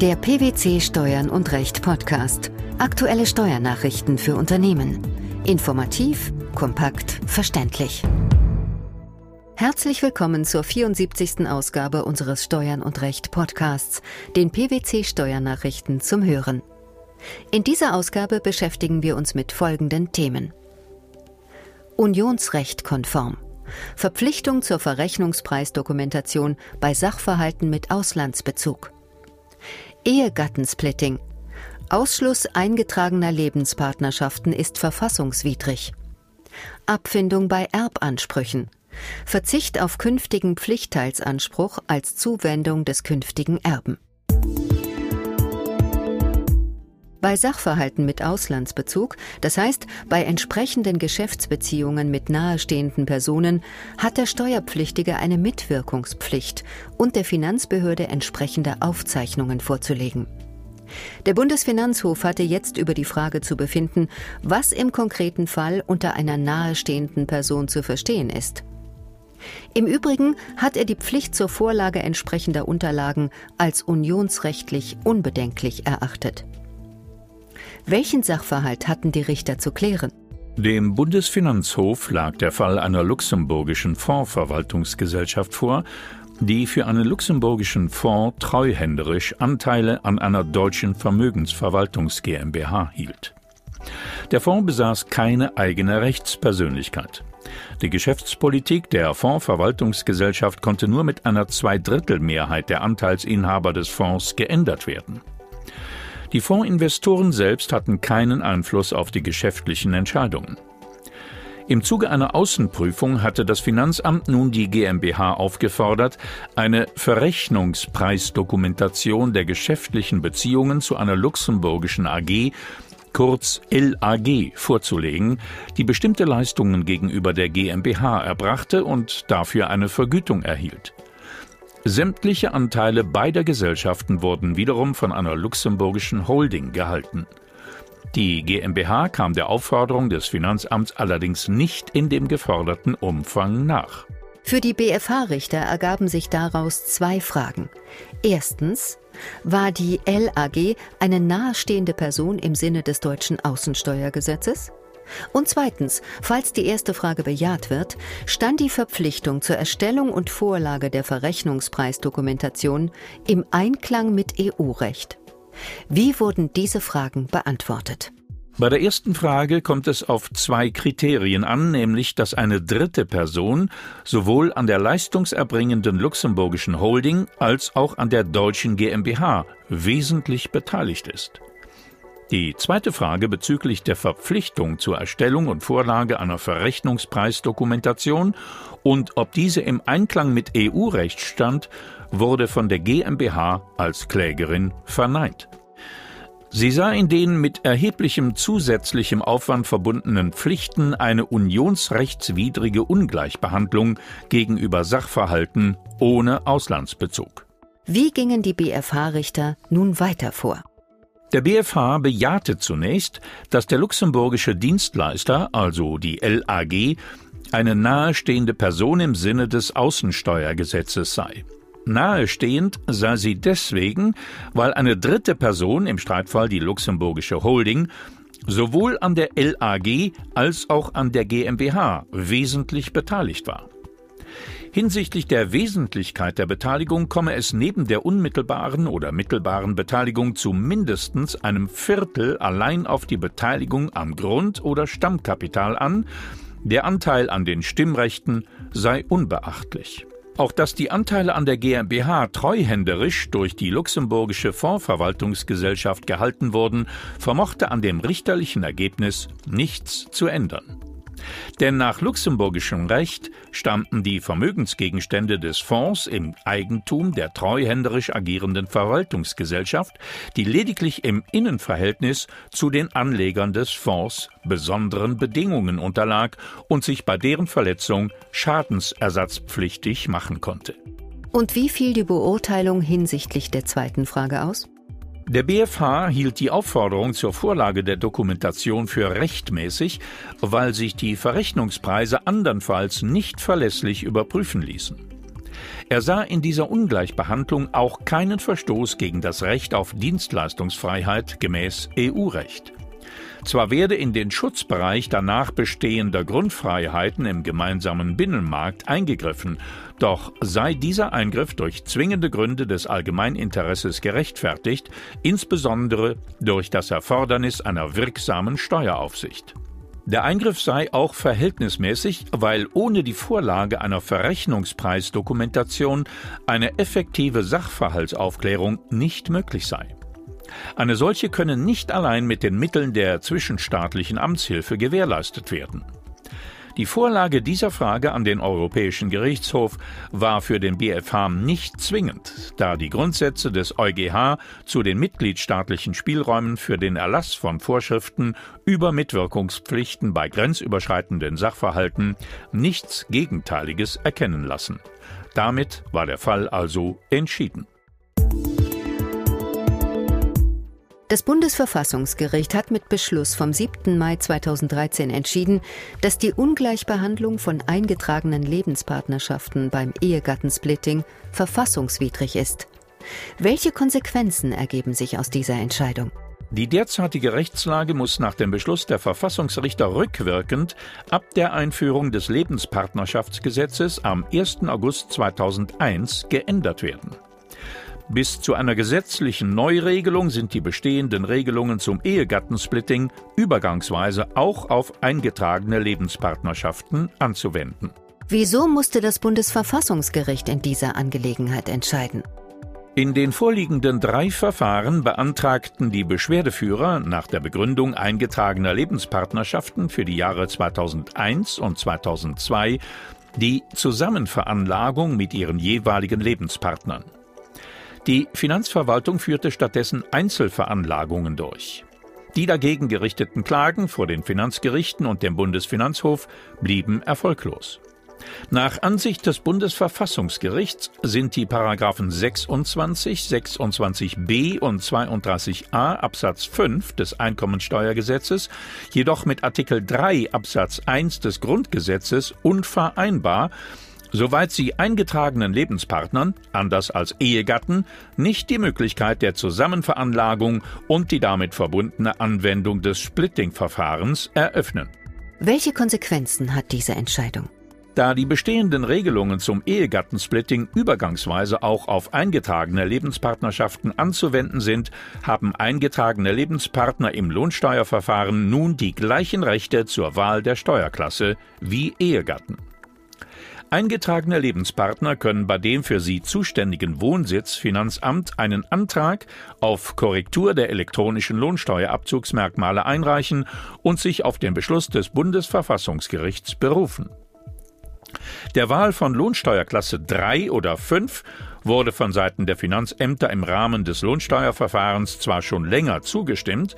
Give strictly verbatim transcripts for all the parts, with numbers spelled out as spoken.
Der PwC Steuern und Recht Podcast. Aktuelle Steuernachrichten für Unternehmen. Informativ, kompakt, verständlich. Herzlich willkommen zur vierundsiebzigsten Ausgabe unseres Steuern und Recht Podcasts, den PwC Steuernachrichten zum Hören. In dieser Ausgabe beschäftigen wir uns mit folgenden Themen. Unionsrecht konform. Verpflichtung zur Verrechnungspreisdokumentation bei Sachverhalten mit Auslandsbezug. Ehegattensplitting. Ausschluss eingetragener Lebenspartnerschaften ist verfassungswidrig. Abfindung bei Erbansprüchen. Verzicht auf künftigen Pflichtteilsanspruch als Zuwendung des künftigen Erben. Bei Sachverhalten mit Auslandsbezug, das heißt bei entsprechenden Geschäftsbeziehungen mit nahestehenden Personen, hat der Steuerpflichtige eine Mitwirkungspflicht und der Finanzbehörde entsprechende Aufzeichnungen vorzulegen. Der Bundesfinanzhof hatte jetzt über die Frage zu befinden, was im konkreten Fall unter einer nahestehenden Person zu verstehen ist. Im Übrigen hat er die Pflicht zur Vorlage entsprechender Unterlagen als unionsrechtlich unbedenklich erachtet. Welchen Sachverhalt hatten die Richter zu klären? Dem Bundesfinanzhof lag der Fall einer luxemburgischen Fondsverwaltungsgesellschaft vor, die für einen luxemburgischen Fonds treuhänderisch Anteile an einer deutschen Vermögensverwaltungs GmbH hielt. Der Fonds besaß keine eigene Rechtspersönlichkeit. Die Geschäftspolitik der Fondsverwaltungsgesellschaft konnte nur mit einer Zweidrittelmehrheit der Anteilsinhaber des Fonds geändert werden. Die Fondsinvestoren selbst hatten keinen Einfluss auf die geschäftlichen Entscheidungen. Im Zuge einer Außenprüfung hatte das Finanzamt nun die GmbH aufgefordert, eine Verrechnungspreisdokumentation der geschäftlichen Beziehungen zu einer luxemburgischen A G, kurz L A G, vorzulegen, die bestimmte Leistungen gegenüber der GmbH erbrachte und dafür eine Vergütung erhielt. Sämtliche Anteile beider Gesellschaften wurden wiederum von einer luxemburgischen Holding gehalten. Die GmbH kam der Aufforderung des Finanzamts allerdings nicht in dem geforderten Umfang nach. Für die B F H-Richter ergaben sich daraus zwei Fragen. Erstens, war die L A G eine nahestehende Person im Sinne des deutschen Außensteuergesetzes? Und zweitens, falls die erste Frage bejaht wird, stand die Verpflichtung zur Erstellung und Vorlage der Verrechnungspreisdokumentation im Einklang mit E U-Recht. Wie wurden diese Fragen beantwortet? Bei der ersten Frage kommt es auf zwei Kriterien an, nämlich dass eine dritte Person sowohl an der leistungserbringenden luxemburgischen Holding als auch an der deutschen GmbH wesentlich beteiligt ist. Die zweite Frage bezüglich der Verpflichtung zur Erstellung und Vorlage einer Verrechnungspreisdokumentation und ob diese im Einklang mit E U-Recht stand, wurde von der GmbH als Klägerin verneint. Sie sah in den mit erheblichem zusätzlichem Aufwand verbundenen Pflichten eine unionsrechtswidrige Ungleichbehandlung gegenüber Sachverhalten ohne Auslandsbezug. Wie gingen die B F H-Richter nun weiter vor? Der B F H bejahte zunächst, dass der luxemburgische Dienstleister, also die L A G, eine nahestehende Person im Sinne des Außensteuergesetzes sei. Nahestehend sei sie deswegen, weil eine dritte Person, im Streitfall die luxemburgische Holding, sowohl an der L A G als auch an der GmbH wesentlich beteiligt war. Hinsichtlich der Wesentlichkeit der Beteiligung komme es neben der unmittelbaren oder mittelbaren Beteiligung zu mindestens einem Viertel allein auf die Beteiligung am Grund- oder Stammkapital an. Der Anteil an den Stimmrechten sei unbeachtlich. Auch dass die Anteile an der GmbH treuhänderisch durch die luxemburgische Fondsverwaltungsgesellschaft gehalten wurden, vermochte an dem richterlichen Ergebnis nichts zu ändern. Denn nach luxemburgischem Recht stammten die Vermögensgegenstände des Fonds im Eigentum der treuhänderisch agierenden Verwaltungsgesellschaft, die lediglich im Innenverhältnis zu den Anlegern des Fonds besonderen Bedingungen unterlag und sich bei deren Verletzung schadensersatzpflichtig machen konnte. Und wie fiel die Beurteilung hinsichtlich der zweiten Frage aus? Der B F H hielt die Aufforderung zur Vorlage der Dokumentation für rechtmäßig, weil sich die Verrechnungspreise andernfalls nicht verlässlich überprüfen ließen. Er sah in dieser Ungleichbehandlung auch keinen Verstoß gegen das Recht auf Dienstleistungsfreiheit gemäß E U-Recht. Zwar werde in den Schutzbereich danach bestehender Grundfreiheiten im gemeinsamen Binnenmarkt eingegriffen, doch sei dieser Eingriff durch zwingende Gründe des Allgemeininteresses gerechtfertigt, insbesondere durch das Erfordernis einer wirksamen Steueraufsicht. Der Eingriff sei auch verhältnismäßig, weil ohne die Vorlage einer Verrechnungspreisdokumentation eine effektive Sachverhaltsaufklärung nicht möglich sei. Eine solche könne nicht allein mit den Mitteln der zwischenstaatlichen Amtshilfe gewährleistet werden. Die Vorlage dieser Frage an den Europäischen Gerichtshof war für den B F H nicht zwingend, da die Grundsätze des EuGH zu den mitgliedstaatlichen Spielräumen für den Erlass von Vorschriften über Mitwirkungspflichten bei grenzüberschreitenden Sachverhalten nichts Gegenteiliges erkennen lassen. Damit war der Fall also entschieden. Das Bundesverfassungsgericht hat mit Beschluss vom siebten Mai zweitausenddreizehn entschieden, dass die Ungleichbehandlung von eingetragenen Lebenspartnerschaften beim Ehegattensplitting verfassungswidrig ist. Welche Konsequenzen ergeben sich aus dieser Entscheidung? Die derzeitige Rechtslage muss nach dem Beschluss der Verfassungsrichter rückwirkend ab der Einführung des Lebenspartnerschaftsgesetzes am ersten August zweitausendeins geändert werden. Bis zu einer gesetzlichen Neuregelung sind die bestehenden Regelungen zum Ehegattensplitting übergangsweise auch auf eingetragene Lebenspartnerschaften anzuwenden. Wieso musste das Bundesverfassungsgericht in dieser Angelegenheit entscheiden? In den vorliegenden drei Verfahren beantragten die Beschwerdeführer nach der Begründung eingetragener Lebenspartnerschaften für die Jahre zweitausendeins und zweitausendzwei die Zusammenveranlagung mit ihren jeweiligen Lebenspartnern. Die Finanzverwaltung führte stattdessen Einzelveranlagungen durch. Die dagegen gerichteten Klagen vor den Finanzgerichten und dem Bundesfinanzhof blieben erfolglos. Nach Ansicht des Bundesverfassungsgerichts sind die Paragraphen sechsundzwanzig, sechsundzwanzig b und zweiunddreißig a Absatz fünf des Einkommensteuergesetzes jedoch mit Artikel drei Absatz eins des Grundgesetzes unvereinbar, soweit sie eingetragenen Lebenspartnern, anders als Ehegatten, nicht die Möglichkeit der Zusammenveranlagung und die damit verbundene Anwendung des Splitting-Verfahrens eröffnen. Welche Konsequenzen hat diese Entscheidung? Da die bestehenden Regelungen zum Ehegattensplitting übergangsweise auch auf eingetragene Lebenspartnerschaften anzuwenden sind, haben eingetragene Lebenspartner im Lohnsteuerverfahren nun die gleichen Rechte zur Wahl der Steuerklasse wie Ehegatten. Eingetragene Lebenspartner können bei dem für sie zuständigen Wohnsitzfinanzamt einen Antrag auf Korrektur der elektronischen Lohnsteuerabzugsmerkmale einreichen und sich auf den Beschluss des Bundesverfassungsgerichts berufen. Der Wahl von Lohnsteuerklasse drei oder fünf wurde von Seiten der Finanzämter im Rahmen des Lohnsteuerverfahrens zwar schon länger zugestimmt,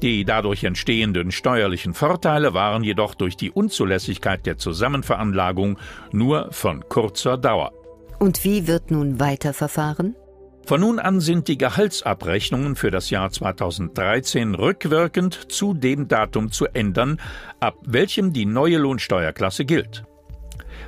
die dadurch entstehenden steuerlichen Vorteile waren jedoch durch die Unzulässigkeit der Zusammenveranlagung nur von kurzer Dauer. Und wie wird nun weiterverfahren? Von nun an sind die Gehaltsabrechnungen für das Jahr zweitausenddreizehn rückwirkend zu dem Datum zu ändern, ab welchem die neue Lohnsteuerklasse gilt.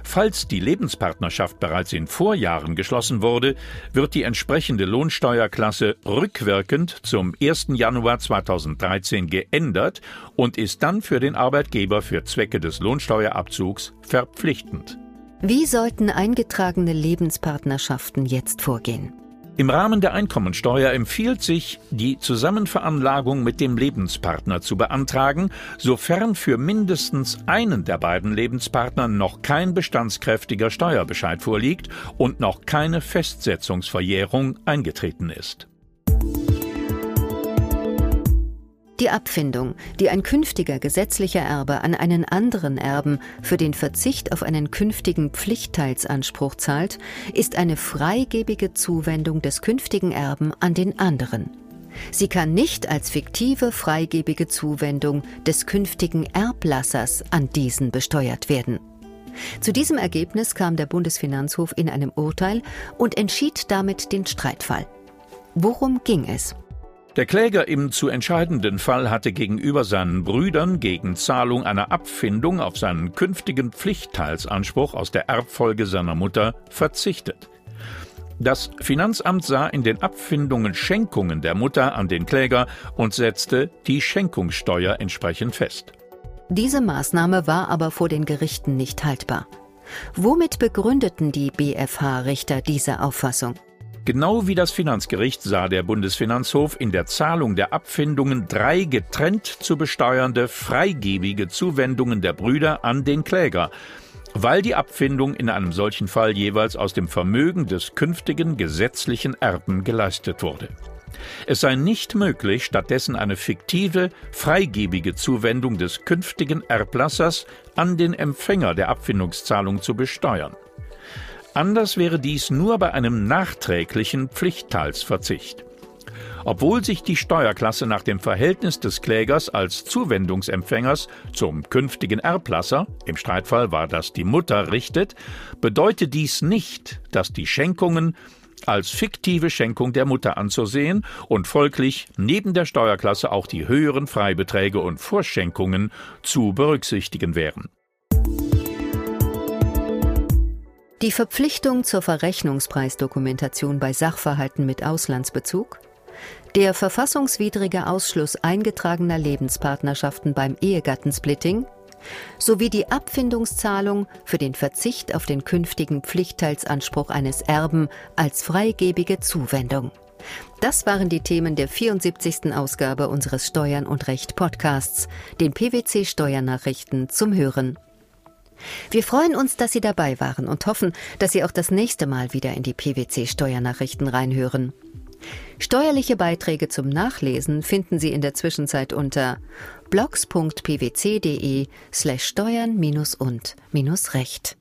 Falls die Lebenspartnerschaft bereits in Vorjahren geschlossen wurde, wird die entsprechende Lohnsteuerklasse rückwirkend zum ersten Januar zweitausenddreizehn geändert und ist dann für den Arbeitgeber für Zwecke des Lohnsteuerabzugs verpflichtend. Wie sollten eingetragene Lebenspartnerschaften jetzt vorgehen? Im Rahmen der Einkommensteuer empfiehlt sich, die Zusammenveranlagung mit dem Lebenspartner zu beantragen, sofern für mindestens einen der beiden Lebenspartner noch kein bestandskräftiger Steuerbescheid vorliegt und noch keine Festsetzungsverjährung eingetreten ist. Die Abfindung, die ein künftiger gesetzlicher Erbe an einen anderen Erben für den Verzicht auf einen künftigen Pflichtteilsanspruch zahlt, ist eine freigebige Zuwendung des künftigen Erben an den anderen. Sie kann nicht als fiktive freigebige Zuwendung des künftigen Erblassers an diesen besteuert werden. Zu diesem Ergebnis kam der Bundesfinanzhof in einem Urteil und entschied damit den Streitfall. Worum ging es? Der Kläger im zu entscheidenden Fall hatte gegenüber seinen Brüdern gegen Zahlung einer Abfindung auf seinen künftigen Pflichtteilsanspruch aus der Erbfolge seiner Mutter verzichtet. Das Finanzamt sah in den Abfindungen Schenkungen der Mutter an den Kläger und setzte die Schenkungssteuer entsprechend fest. Diese Maßnahme war aber vor den Gerichten nicht haltbar. Womit begründeten die B F H-Richter diese Auffassung? Genau wie das Finanzgericht sah der Bundesfinanzhof in der Zahlung der Abfindungen drei getrennt zu besteuernde, freigebige Zuwendungen der Brüder an den Kläger, weil die Abfindung in einem solchen Fall jeweils aus dem Vermögen des künftigen gesetzlichen Erben geleistet wurde. Es sei nicht möglich, stattdessen eine fiktive, freigebige Zuwendung des künftigen Erblassers an den Empfänger der Abfindungszahlung zu besteuern. Anders wäre dies nur bei einem nachträglichen Pflichtteilsverzicht. Obwohl sich die Steuerklasse nach dem Verhältnis des Klägers als Zuwendungsempfängers zum künftigen Erblasser, im Streitfall war das die Mutter, richtet, bedeutet dies nicht, dass die Schenkungen als fiktive Schenkung der Mutter anzusehen und folglich neben der Steuerklasse auch die höheren Freibeträge und Vorschenkungen zu berücksichtigen wären. Die Verpflichtung zur Verrechnungspreisdokumentation bei Sachverhalten mit Auslandsbezug, der verfassungswidrige Ausschluss eingetragener Lebenspartnerschaften beim Ehegattensplitting sowie die Abfindungszahlung für den Verzicht auf den künftigen Pflichtteilsanspruch eines Erben als freigebige Zuwendung. Das waren die Themen der vierundsiebzigsten Ausgabe unseres Steuern und Recht Podcasts, den P W C Steuernachrichten zum Hören. Wir freuen uns, dass Sie dabei waren und hoffen, dass Sie auch das nächste Mal wieder in die P W C-Steuernachrichten reinhören. Steuerliche Beiträge zum Nachlesen finden Sie in der Zwischenzeit unter blogs punkt p w c punkt d e slash steuern minus und minus recht.